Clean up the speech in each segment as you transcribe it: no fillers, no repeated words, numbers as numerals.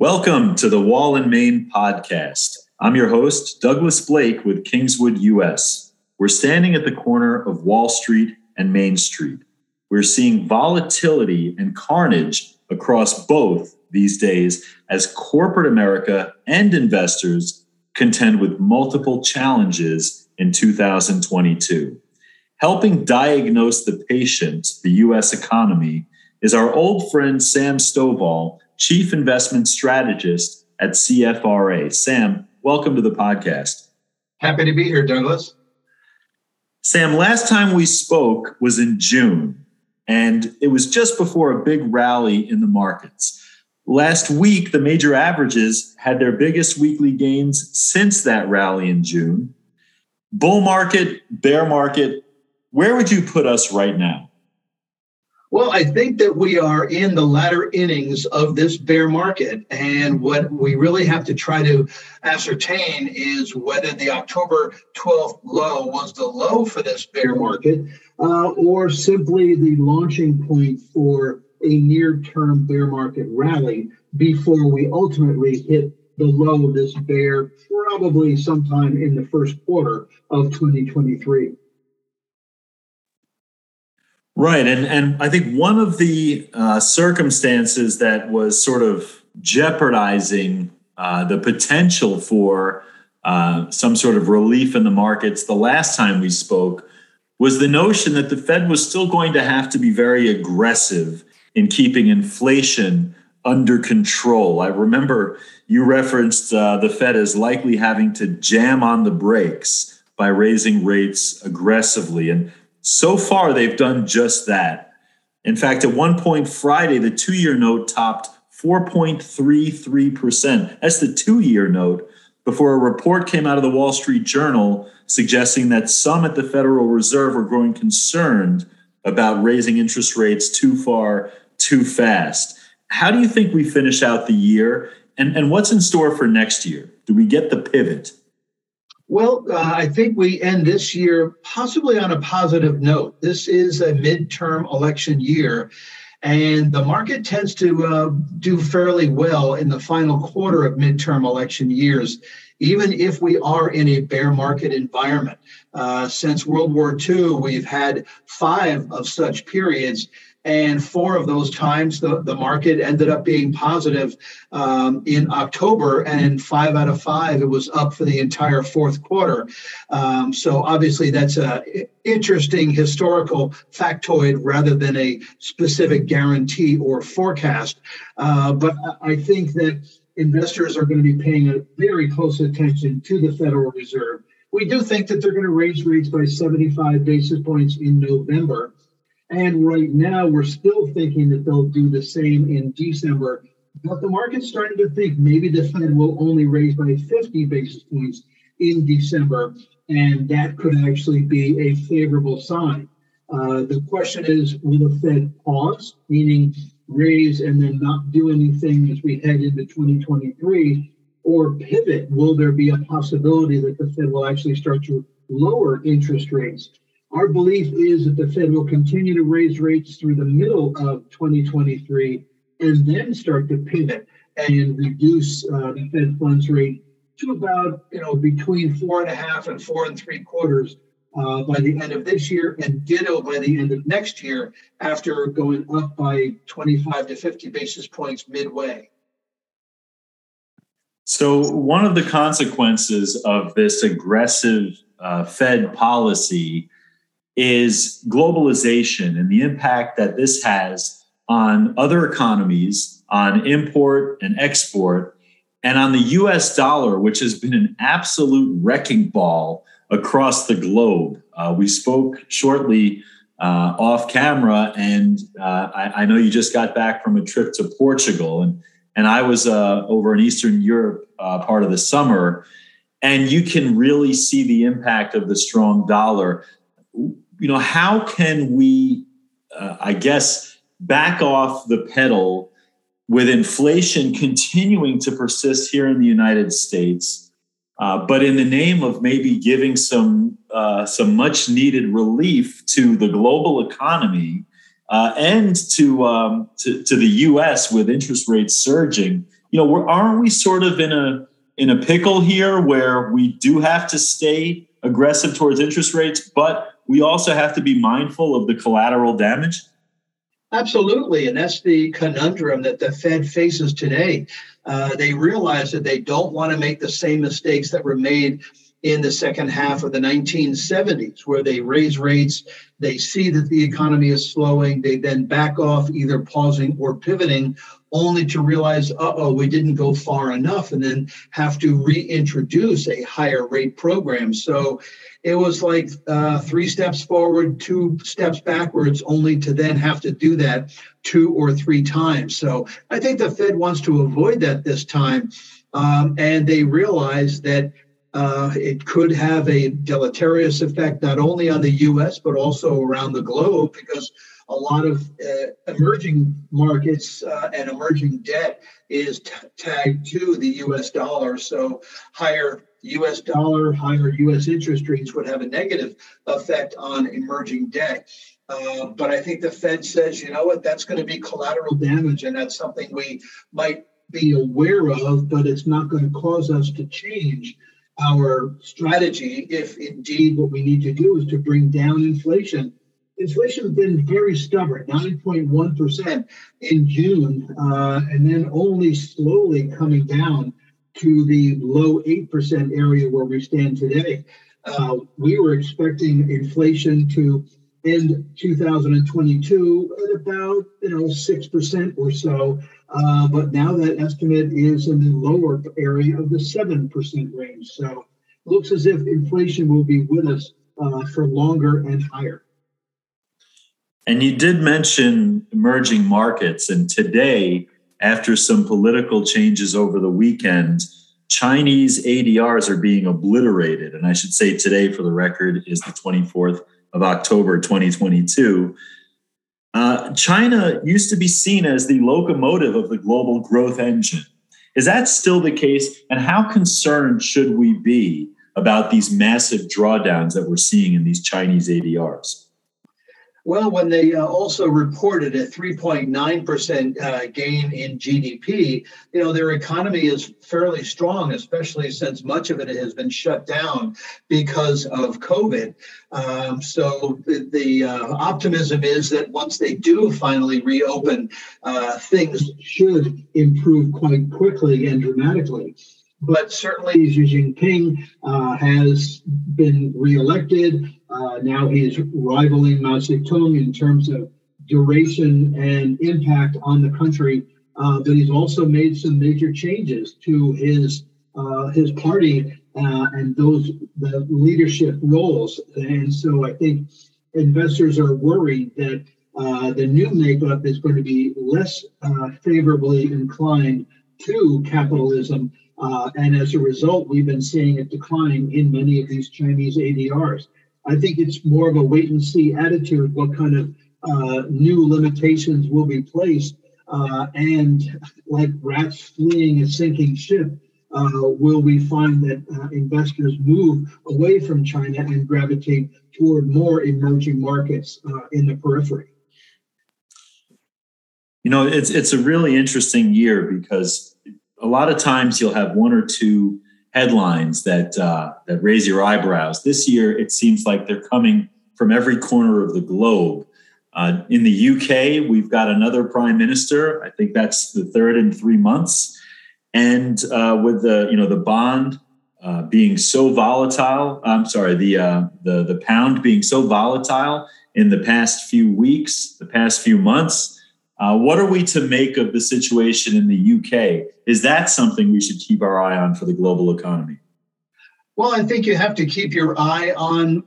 Welcome to the Wall and Main podcast. I'm your host, Douglas Blake with Kingswood US. We're standing at the corner of Wall Street and Main Street. We're seeing volatility and carnage across both these days as corporate America and investors contend with multiple challenges in 2022. Helping diagnose the patient, the US economy, is our old friend Sam Stovall, Chief Investment Strategist at CFRA. Sam, welcome to the podcast. Happy to be here, Douglas. Sam, last time we spoke was in June, and it was just before a big rally in the markets. Last week, the major averages had their biggest weekly gains since that rally in June. Bull market, bear market, where would you put us right now? Well, I think that we are in the latter innings of this bear market. And what we really have to try to ascertain is whether the October 12th low was the low for this bear market or simply the launching point for a near-term bear market rally before we ultimately hit the low of this bear, probably sometime in the first quarter of 2023. Right. And I think one of the circumstances that was sort of jeopardizing the potential for some sort of relief in the markets the last time we spoke was the notion that the Fed was still going to have to be very aggressive in keeping inflation under control. I remember you referenced the Fed as likely having to jam on the brakes by raising rates aggressively. And so far, they've done just that. In fact, at one point Friday, the two-year note topped 4.33%. That's the two-year note before a report came out of the Wall Street Journal suggesting that some at the Federal Reserve were growing concerned about raising interest rates too far, too fast. How do you think we finish out the year? And what's in store for next year? Do we get the pivot? Well, I think we end this year possibly on a positive note. This is a midterm election year, and the market tends to do fairly well in the final quarter of midterm election years, even if we are in a bear market environment. Since World War II, we've had five of such periods. And four of those times, the market ended up being positive in October, and in five out of five, it was up for the entire fourth quarter. So obviously, that's an interesting historical factoid rather than a specific guarantee or forecast. But I think that investors are going to be paying a very close attention to the Federal Reserve. We do think that they're going to raise rates by 75 basis points in November. And right now, we're still thinking that they'll do the same in December. But the market's starting to think maybe the Fed will only raise by 50 basis points in December. And that could actually be a favorable sign. The question is, will the Fed pause, meaning raise and then not do anything as we head into 2023, or pivot? Will there be a possibility that the Fed will actually start to lower interest rates? Our belief is that the Fed will continue to raise rates through the middle of 2023 and then start to pivot and reduce the Fed funds rate to about, between 4.5 and 4.75 by the end of this year, and ditto by the end of next year after going up by 25 to 50 basis points midway. So one of the consequences of this aggressive Fed policy is globalization and the impact that this has on other economies, on import and export, and on the US dollar, which has been an absolute wrecking ball across the globe. We spoke shortly off camera, and I know you just got back from a trip to Portugal, and I was over in Eastern Europe part of the summer, and you can really see the impact of the strong dollar. How can we, back off the pedal with inflation continuing to persist here in the United States, but in the name of maybe giving some much needed relief to the global economy and to the U.S. with interest rates surging you know, aren't we sort of in a pickle here where we do have to stay aggressive towards interest rates, but we also have to be mindful of the collateral damage? Absolutely. And that's the conundrum that the Fed faces today. They realize that they don't want to make the same mistakes that were made in the second half of the 1970s, where they raise rates, they see that the economy is slowing, they then back off, either pausing or pivoting, only to realize, we didn't go far enough, and then have to reintroduce a higher rate program. So it was like 3 steps forward, 2 steps backwards, only to then have to do that 2 or 3 times. So I think the Fed wants to avoid that this time, and they realize that it could have a deleterious effect not only on the U.S. but also around the globe, because a lot of emerging markets and emerging debt is tagged to the U.S. dollar. So higher U.S. dollar, higher U.S. interest rates would have a negative effect on emerging debt. But I think the Fed says, you know what, that's going to be collateral damage, and that's something we might be aware of, but it's not going to cause us to change our strategy if indeed what we need to do is to bring down inflation. Inflation has been very stubborn, 9.1% in June, and then only slowly coming down to the low 8% area where we stand today. We were expecting inflation to end 2022 at about 6% or so, but now that estimate is in the lower area of the 7% range. So it looks as if inflation will be with us for longer and higher. And you did mention emerging markets, and today, after some political changes over the weekend, Chinese ADRs are being obliterated. And I should say today, for the record, is the 24th of October, 2022. China used to be seen as the locomotive of the global growth engine. Is that still the case? And how concerned should we be about these massive drawdowns that we're seeing in these Chinese ADRs? Well, when they also reported a 3.9% gain in GDP, you know, their economy is fairly strong, especially since much of it has been shut down because of COVID. So the optimism is that once they do finally reopen, things should improve quite quickly and dramatically. But certainly Xi Jinping has been reelected. Now he's rivaling Mao Zedong in terms of duration and impact on the country. But he's also made some major changes to his party and the leadership roles. And so I think investors are worried that the new makeup is going to be less favorably inclined to capitalism. And as a result, we've been seeing a decline in many of these Chinese ADRs. I think it's more of a wait-and-see attitude, what kind of new limitations will be placed, and like rats fleeing a sinking ship, will we find that investors move away from China and gravitate toward more emerging markets in the periphery? You know, it's a really interesting year because a lot of times you'll have 1 or 2 headlines that raise your eyebrows. This year, it seems like they're coming from every corner of the globe. In the UK, we've got another prime minister. I think that's the third in 3 months. And with the bond being so volatile, the pound being so volatile in the past few weeks, the past few months. What are we to make of the situation in the UK? Is that something we should keep our eye on for the global economy? Well, I think you have to keep your eye on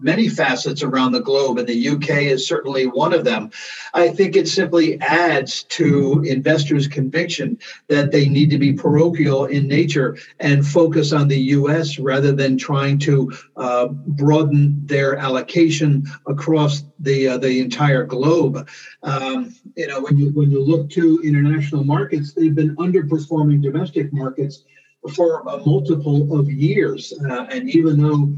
many facets around the globe, and the UK is certainly one of them. I think it simply adds to investors' conviction that they need to be parochial in nature and focus on the US rather than trying to broaden their allocation across the entire globe. When you look to international markets, they've been underperforming domestic markets for a multiple of years. And even though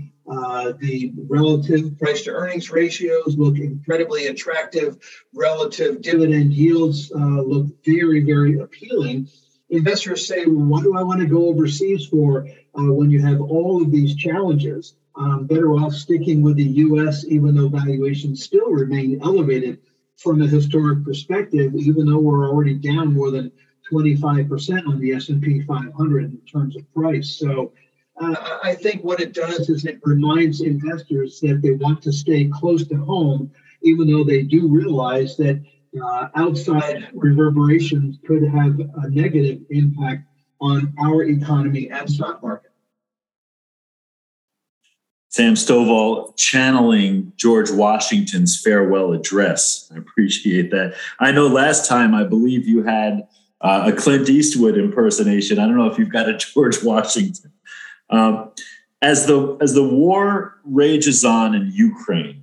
the relative price-to-earnings ratios look incredibly attractive, relative dividend yields look very, very appealing, investors say, well, what do I want to go overseas for when you have all of these challenges? Better off sticking with the U.S., even though valuations still remain elevated from a historic perspective, even though we're already down more than 25% on the S&P 500 in terms of price. So I think what it does is it reminds investors that they want to stay close to home, even though they do realize that outside reverberations could have a negative impact on our economy and stock market. Sam Stovall channeling George Washington's farewell address. I appreciate that. I know last time, I believe you had a Clint Eastwood impersonation. I don't know if you've got a George Washington. As the war rages on in Ukraine,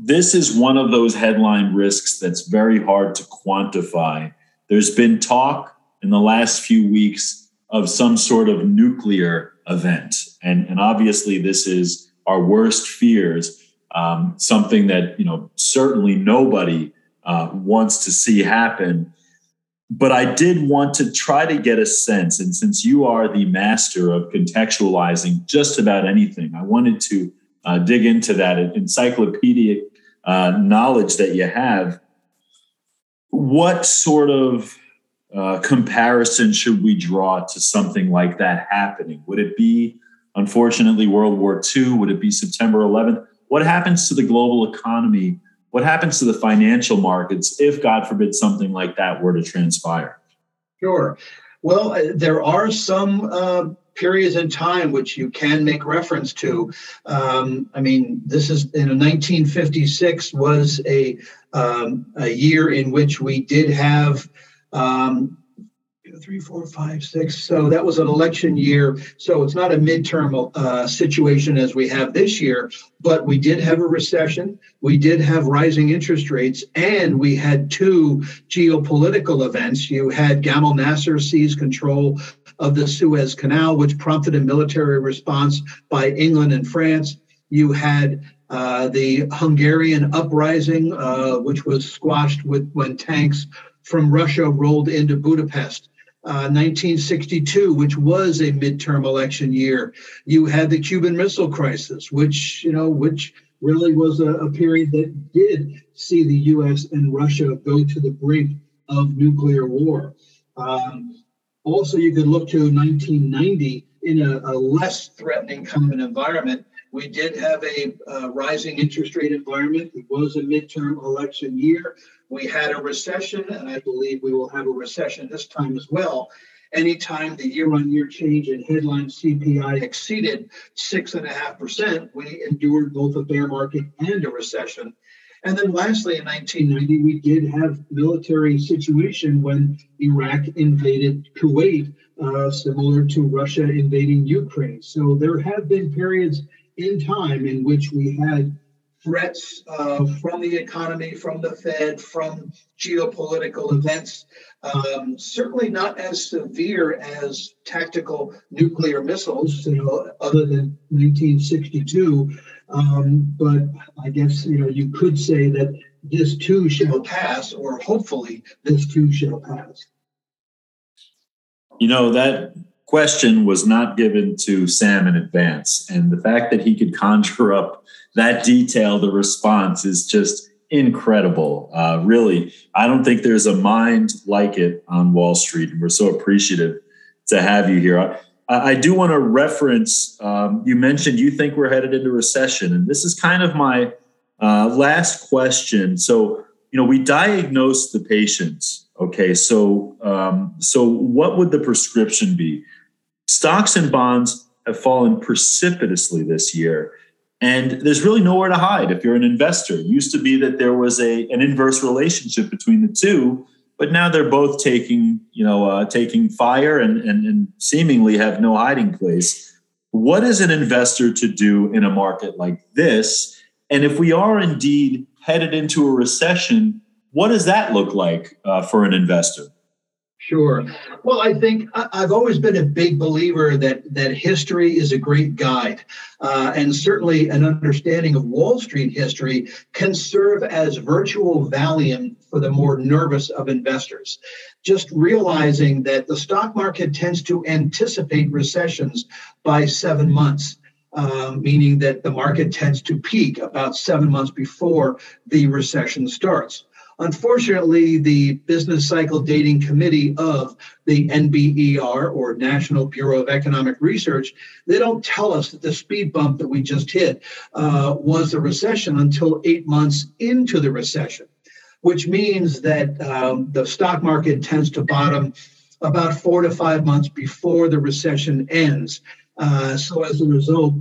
this is one of those headline risks that's very hard to quantify. There's been talk in the last few weeks of some sort of nuclear event. And obviously this is our worst fears, something that, certainly nobody wants to see happen. But I did want to try to get a sense, and since you are the master of contextualizing just about anything, I wanted to dig into that encyclopedic knowledge that you have. What sort of comparison should we draw to something like that happening? Would it be, unfortunately, World War II? Would it be September 11th? What happens to the global economy? What happens to the financial markets if, God forbid, something like that were to transpire? Sure. Well, there are some periods in time which you can make reference to. This is in 1956 was a year in which we did have 3, 4, 5, 6. So that was an election year. So it's not a midterm situation as we have this year, but we did have a recession. We did have rising interest rates, and we had two geopolitical events. You had Gamal Nasser seize control of the Suez Canal, which prompted a military response by England and France. You had the Hungarian uprising, which was squashed when tanks from Russia rolled into Budapest. 1962, which was a midterm election year. You had the Cuban Missile Crisis, which really was a period that did see the U.S. and Russia go to the brink of nuclear war. Also, you could look to 1990 in a less threatening kind of environment. We did have a rising interest rate environment. It was a midterm election year. We had a recession, and I believe we will have a recession this time as well. Anytime the year-on-year change in headline CPI exceeded 6.5%, we endured both a bear market and a recession. And then lastly, in 1990, we did have military situation when Iraq invaded Kuwait, similar to Russia invading Ukraine. So there have been periods in time in which we had threats from the economy, from the Fed, from geopolitical events, certainly not as severe as tactical nuclear missiles, other than 1962. But I guess, you could say that this too shall pass, or hopefully this too shall pass. That question was not given to Sam in advance. And the fact that he could conjure up that detail, the response is just incredible. Really, I don't think there's a mind like it on Wall Street. And we're so appreciative to have you here. I do want to reference, you mentioned you think we're headed into recession. And this is kind of my last question. So, we diagnose the patients. Okay, so what would the prescription be? Stocks and bonds have fallen precipitously this year, and there's really nowhere to hide if you're an investor. It used to be that there was an inverse relationship between the two, but now they're both taking fire and seemingly have no hiding place. What is an investor to do in a market like this? And if we are indeed headed into a recession, what does that look like for an investor? Sure. Well, I think I've always been a big believer that history is a great guide. And certainly an understanding of Wall Street history can serve as virtual Valium for the more nervous of investors. Just realizing that the stock market tends to anticipate recessions by 7 months, meaning that the market tends to peak about 7 months before the recession starts. Unfortunately, the Business Cycle Dating Committee of the NBER, or National Bureau of Economic Research, they don't tell us that the speed bump that we just hit was the recession until 8 months into the recession, which means that the stock market tends to bottom about 4 to 5 months before the recession ends. So as a result,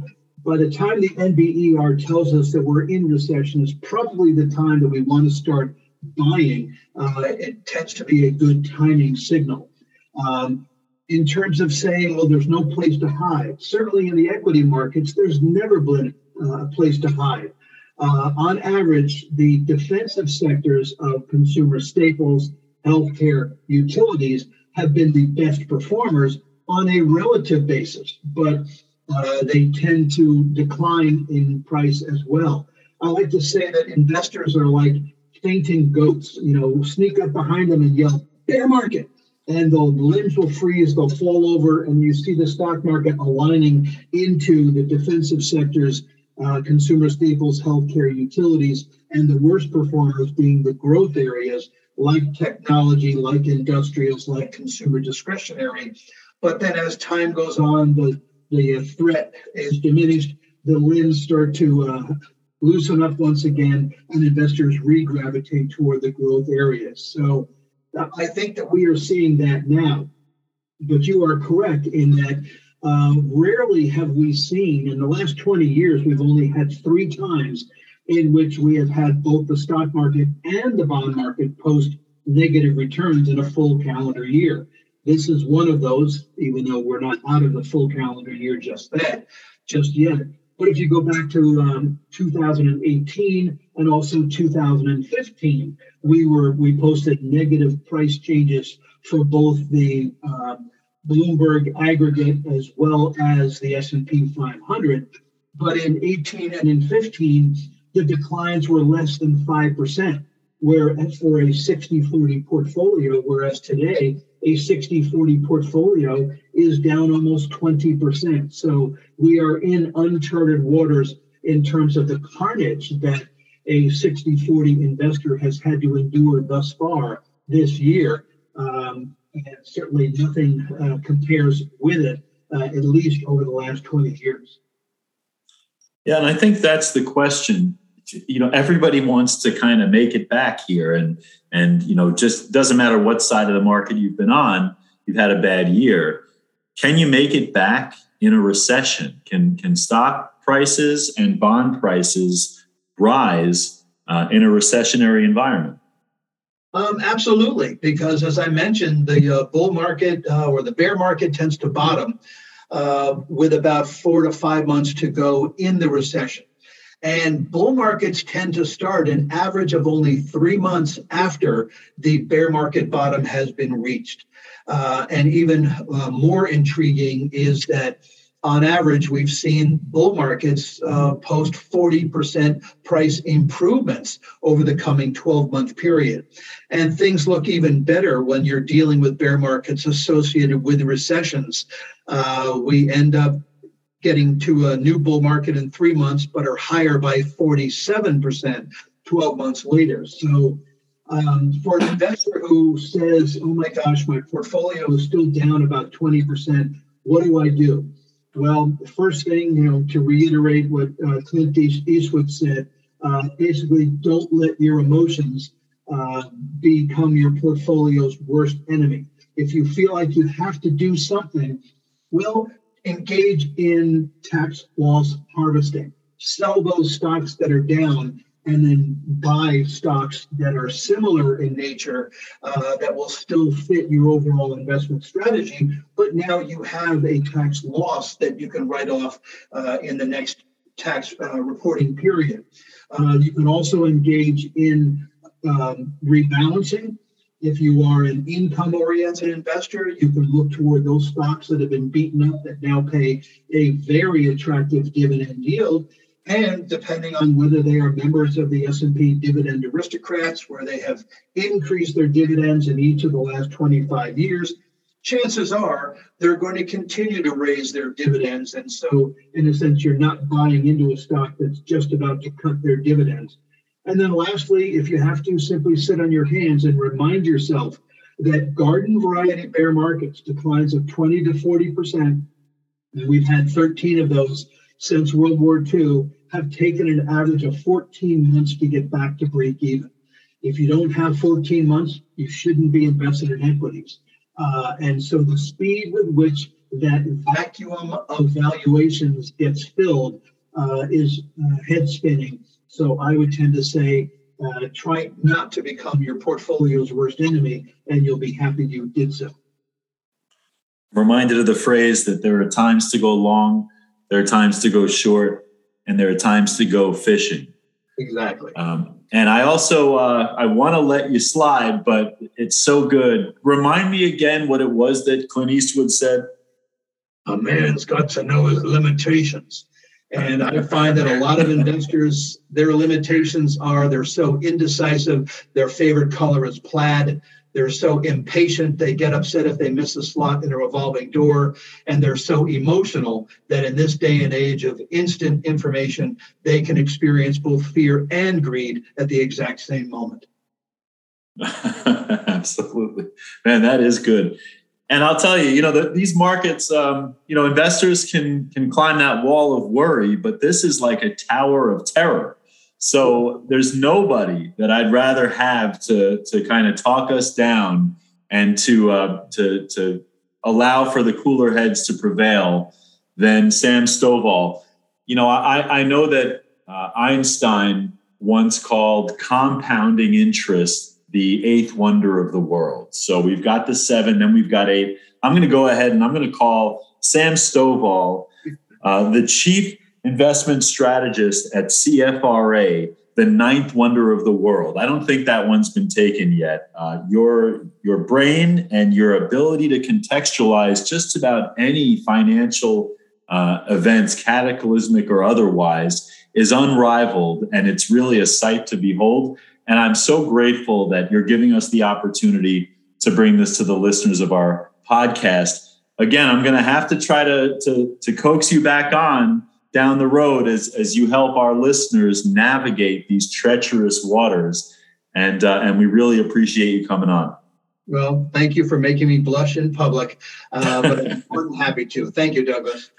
by the time the NBER tells us that we're in recession, is probably the time that we want to start buying. It tends to be a good timing signal. In terms of saying, well, there's no place to hide, certainly in the equity markets, there's never been a place to hide. On average, the defensive sectors of consumer staples, healthcare, utilities have been the best performers on a relative basis, but they tend to decline in price as well. I like to say that investors are like fainting goats, you know, sneak up behind them and yell, bear market, and the limbs will freeze, they'll fall over, and you see the stock market aligning into the defensive sectors, consumer staples, healthcare, utilities, and the worst performers being the growth areas like technology, like industrials, like consumer discretionary. But then as time goes on, the threat is diminished, the limbs start to loosen up once again, and investors re-gravitate toward the growth areas. So I think that we are seeing that now. But you are correct in that rarely have we seen, in the last 20 years, we've only had 3 times in which we have had both the stock market and the bond market post negative returns in a full calendar year. This is one of those, even though we're not out of the full calendar year just yet. But if you go back to 2018 and also 2015, we posted negative price changes for both the Bloomberg aggregate as well as the S&P 500. But in 18 and in 15, the declines were less than 5%, where for a 60-40 portfolio, whereas today, a 60-40 portfolio is down almost 20%. So we are in uncharted waters in terms of the carnage that a 60-40 investor has had to endure thus far this year. And certainly nothing compares with it, at least over the last 20 years. Yeah, and I think that's the question. You know, everybody wants to kind of make it back here, and you know, just doesn't matter what side of the market you've been on, you've had a bad year. Can you make it back in a recession? Can stock prices and bond prices rise in a recessionary environment? Absolutely, because as I mentioned, the bull market or the bear market tends to bottom with about 4 to 5 months to go in the recession. And bull markets tend to start an average of only 3 months after the bear market bottom has been reached. And even more intriguing is that on average, we've seen bull markets post 40% price improvements over the coming 12-month period. And things look even better when you're dealing with bear markets associated with recessions. We end up getting to a new bull market in 3 months, but are higher by 47% 12 months later. So for an investor who says, oh my gosh, my portfolio is still down about 20%, what do I do? Well, the first thing, you know, to reiterate what Clint Eastwood said, basically don't let your emotions become your portfolio's worst enemy. If you feel like you have to do something, well, engage in tax loss harvesting. Sell those stocks that are down and then buy stocks that are similar in nature that will still fit your overall investment strategy. But now you have a tax loss that you can write off in the next tax reporting period. You can also engage in rebalancing. If you are an income-oriented investor, you can look toward those stocks that have been beaten up that now pay a very attractive dividend yield. And depending on whether they are members of the S&P dividend aristocrats, where they have increased their dividends in each of the last 25 years, chances are they're going to continue to raise their dividends. And so, in a sense, you're not buying into a stock that's just about to cut their dividends. And then lastly, if you have to, simply sit on your hands and remind yourself that garden variety bear markets, declines of 20 to 40%, and we've had 13 of those since World War II, have taken an average of 14 months to get back to break even. If you don't have 14 months, you shouldn't be invested in equities. And so the speed with which that vacuum of valuations gets filled is head spinning. So I would tend to say, try not to become your portfolio's worst enemy, and you'll be happy you did so. Reminded of the phrase that there are times to go long, there are times to go short, and there are times to go fishing. Exactly. And I also, I want to let you slide, but it's so good. Remind me again what it was that Clint Eastwood said. A man's got to know his limitations. And I find that a lot of investors, their limitations are they're so indecisive. Their favorite color is plaid. They're so impatient. They get upset if they miss a slot in a revolving door. And they're so emotional that in this day and age of instant information, they can experience both fear and greed at the exact same moment. Absolutely. Man, that is good. And I'll tell you, that these markets, investors can climb that wall of worry, but this is like a tower of terror. So there's nobody that I'd rather have to kind of talk us down and to allow for the cooler heads to prevail than Sam Stovall. I know that Einstein once called compounding interest the eighth wonder of the world. So we've got the seven, then we've got eight. I'm going to go ahead and I'm going to call Sam Stovall, the chief investment strategist at CFRA, the ninth wonder of the world. I don't think that one's been taken yet. Your brain and your ability to contextualize just about any financial events, cataclysmic or otherwise, is unrivaled. And it's really a sight to behold. And I'm so grateful that you're giving us the opportunity to bring this to the listeners of our podcast. Again, I'm going to have to try to coax you back on down the road as you help our listeners navigate these treacherous waters. And we really appreciate you coming on. Well, thank you for making me blush in public, but I'm more than happy to. Thank you, Douglas.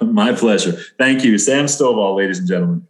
My pleasure. Thank you, Sam Stovall, ladies and gentlemen.